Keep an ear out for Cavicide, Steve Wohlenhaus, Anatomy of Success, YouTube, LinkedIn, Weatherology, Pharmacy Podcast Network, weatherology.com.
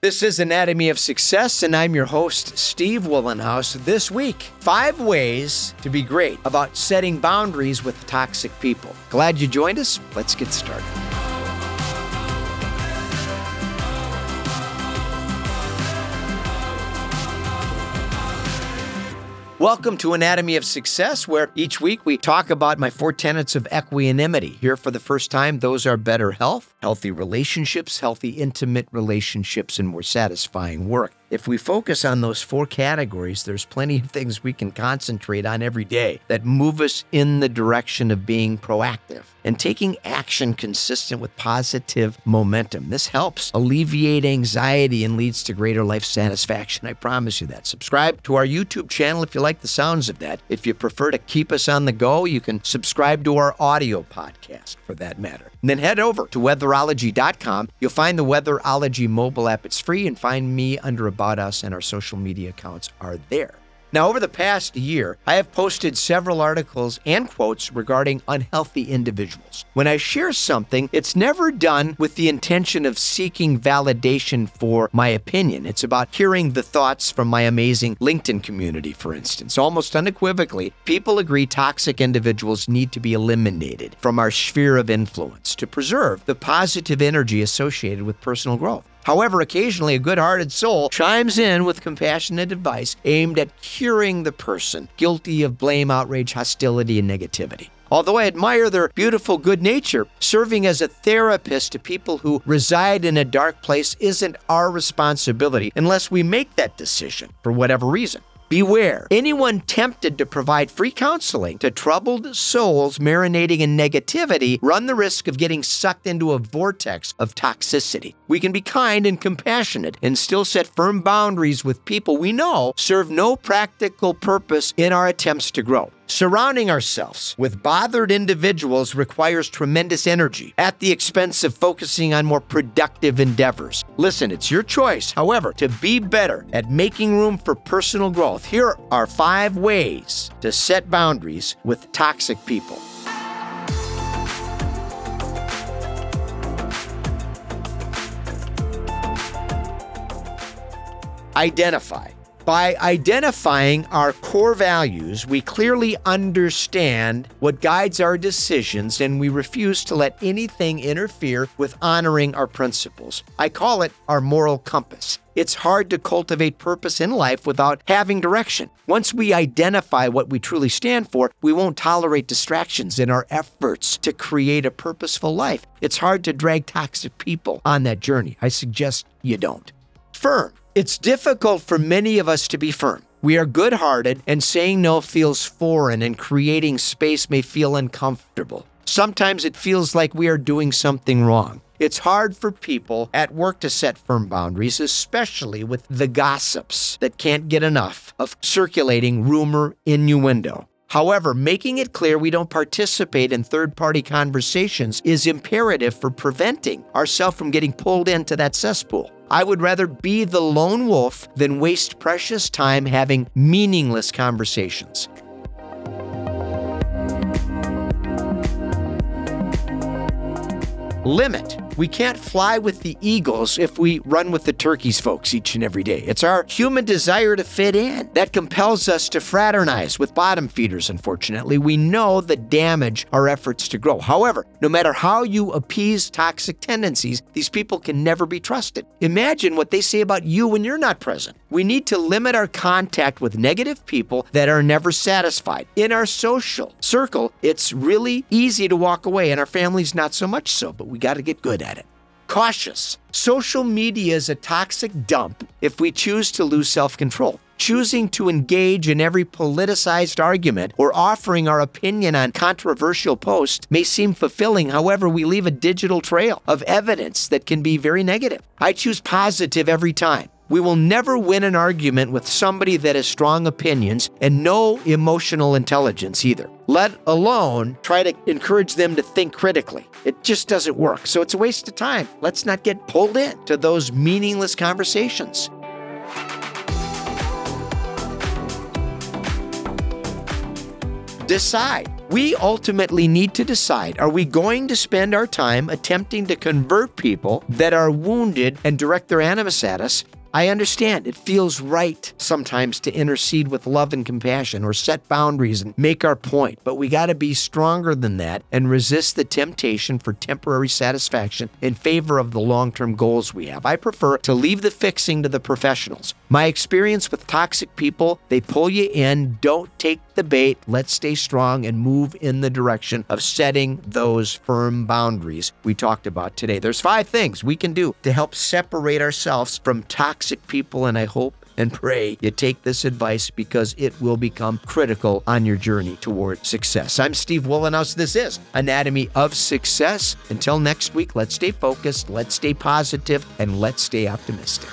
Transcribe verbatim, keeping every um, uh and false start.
This is Anatomy of Success, and I'm your host, Steve Wohlenhaus. This week, five ways to be great about setting boundaries with toxic people. Glad you joined us. Let's get started. Welcome to Anatomy of Success, where each week we talk about my four tenets of equanimity. Here for the first time, those are better health, healthy relationships, healthy intimate relationships, and more satisfying work. If we focus on those four categories, there's plenty of things we can concentrate on every day that move us in the direction of being proactive and taking action consistent with positive momentum. This helps alleviate anxiety and leads to greater life satisfaction. I promise you that. Subscribe to our YouTube channel if you like. Like the sounds of that. If you prefer to keep us on the go, you can subscribe to our audio podcast for that matter. And then head over to weatherology dot com. You'll find the Weatherology mobile app. It's free, and find me under About Us, and our social media accounts are there. Now, over the past year, I have posted several articles and quotes regarding unhealthy individuals. When I share something, it's never done with the intention of seeking validation for my opinion. It's about hearing the thoughts from my amazing LinkedIn community, for instance. Almost unequivocally, people agree toxic individuals need to be eliminated from our sphere of influence to preserve the positive energy associated with personal growth. However, occasionally a good-hearted soul chimes in with compassionate advice aimed at curing the person guilty of blame, outrage, hostility, and negativity. Although I admire their beautiful good nature, serving as a therapist to people who reside in a dark place isn't our responsibility unless we make that decision for whatever reason. Beware anyone tempted to provide free counseling to troubled souls marinating in negativity run the risk of getting sucked into a vortex of toxicity. We can be kind and compassionate and still set firm boundaries with people we know serve no practical purpose in our attempts to grow. Surrounding ourselves with bothered individuals requires tremendous energy at the expense of focusing on more productive endeavors. Listen, it's your choice, however, to be better at making room for personal growth. Here are five ways to set boundaries with toxic people. Identify. By identifying our core values, we clearly understand what guides our decisions, and we refuse to let anything interfere with honoring our principles. I call it our moral compass. It's hard to cultivate purpose in life without having direction. Once we identify what we truly stand for, we won't tolerate distractions in our efforts to create a purposeful life. It's hard to drag toxic people on that journey. I suggest you don't. Firm. It's difficult for many of us to be firm. We are good-hearted, and saying no feels foreign, and creating space may feel uncomfortable. Sometimes it feels like we are doing something wrong. It's hard for people at work to set firm boundaries, especially with the gossips that can't get enough of circulating rumor, innuendo. However, making it clear we don't participate in third-party conversations is imperative for preventing ourselves from getting pulled into that cesspool. I would rather be the lone wolf than waste precious time having meaningless conversations. Limit. We can't fly with the eagles if we run with the turkeys, folks, each and every day. It's our human desire to fit in that compels us to fraternize with bottom feeders, unfortunately. We know the damage our efforts to grow. However, no matter how you appease toxic tendencies, these people can never be trusted. Imagine what they say about you when you're not present. We need to limit our contact with negative people that are never satisfied. In our social circle, it's really easy to walk away, and our family's not so much so, but we We got to get good at it. Cautious. Social media is a toxic dump if we choose to lose self-control. Choosing to engage in every politicized argument or offering our opinion on controversial posts may seem fulfilling. However, we leave a digital trail of evidence that can be very negative. I choose positive every time. We will never win an argument with somebody that has strong opinions and no emotional intelligence either, let alone try to encourage them to think critically. It just doesn't work. So it's a waste of time. Let's not get pulled into those meaningless conversations. Decide. We ultimately need to decide, are we going to spend our time attempting to convert people that are wounded and direct their animus at us? I understand it feels right sometimes to intercede with love and compassion or set boundaries and make our point, but we got to be stronger than that and resist the temptation for temporary satisfaction in favor of the long-term goals we have. I prefer to leave the fixing to the professionals. My experience with toxic people, they pull you in, don't take the bait, let's stay strong and move in the direction of setting those firm boundaries we talked about today. There's five things we can do to help separate ourselves from toxic Toxic people, and I hope and pray you take this advice because it will become critical on your journey toward success. I'm Steve Wohlenhaus. This is Anatomy of Success. Until next week, let's stay focused, let's stay positive, and let's stay optimistic.